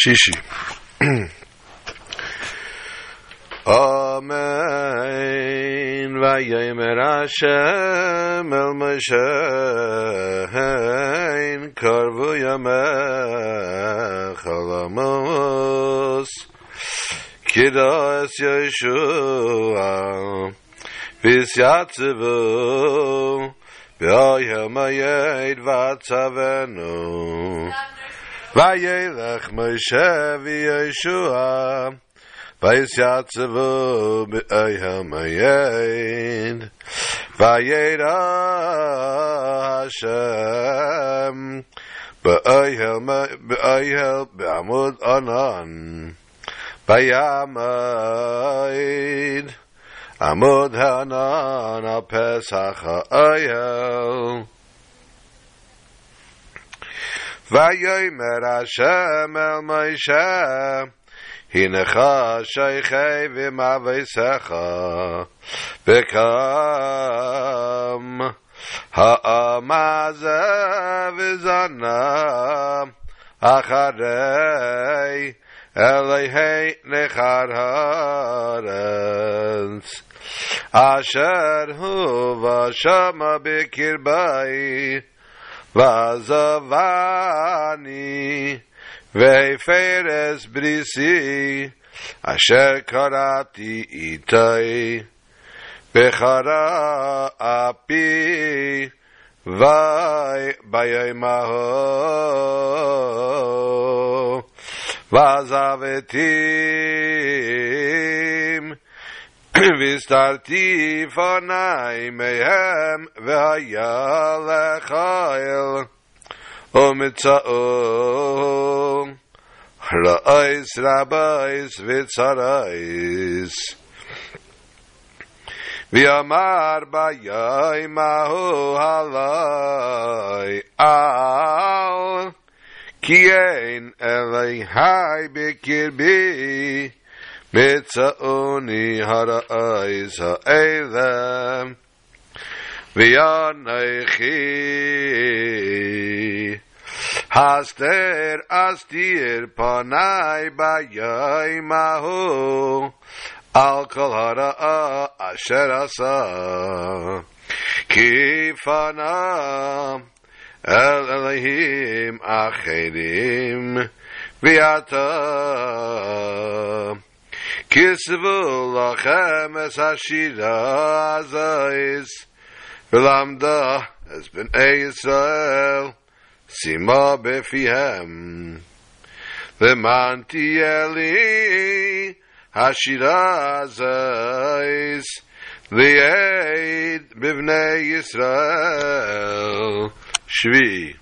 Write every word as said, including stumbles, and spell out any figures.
Shishi. Amen. Vayomer Hashem el Moshe karvu yamech al amos kidas Yeshua v'syatzvu v'yomayed v'atzavenu v'yelech Moshe v'Yeshua Vaisatsavu b'ayhamayed Vayera Hashem b'ayhel b'amud anan Vayamayed amud hanan apesach ha'ayhel Vayomer Hashem el Moshe Hinecha shaychei v'maveisecha v'kam ha'amazeh v'zana acharei elihei nechar haaretz asher hu v'shama b'kirbai v'azavani Ve'feres brisi asher karati itai bechara api vai bayemaho vazavetim vistarti fanai mehem ve'ayalechael Omitza'o Ra'ais Rabbais Vitzarais V'yamar Bayay Mahu Halai Al Kien Eleihai Bikirbi Mitza'oni Hara'ais Ha'elem V'yanaychi Haster astir panai bayay mahu Al kol hara'a asher asa Ki fana el elihim acherim V'yata Kisvu lachem es hashira azais V'lamda es b'nei Yisrael sima b'fihem V'man tiye li hashira azais Li'eid b'nei Yisrael Shvi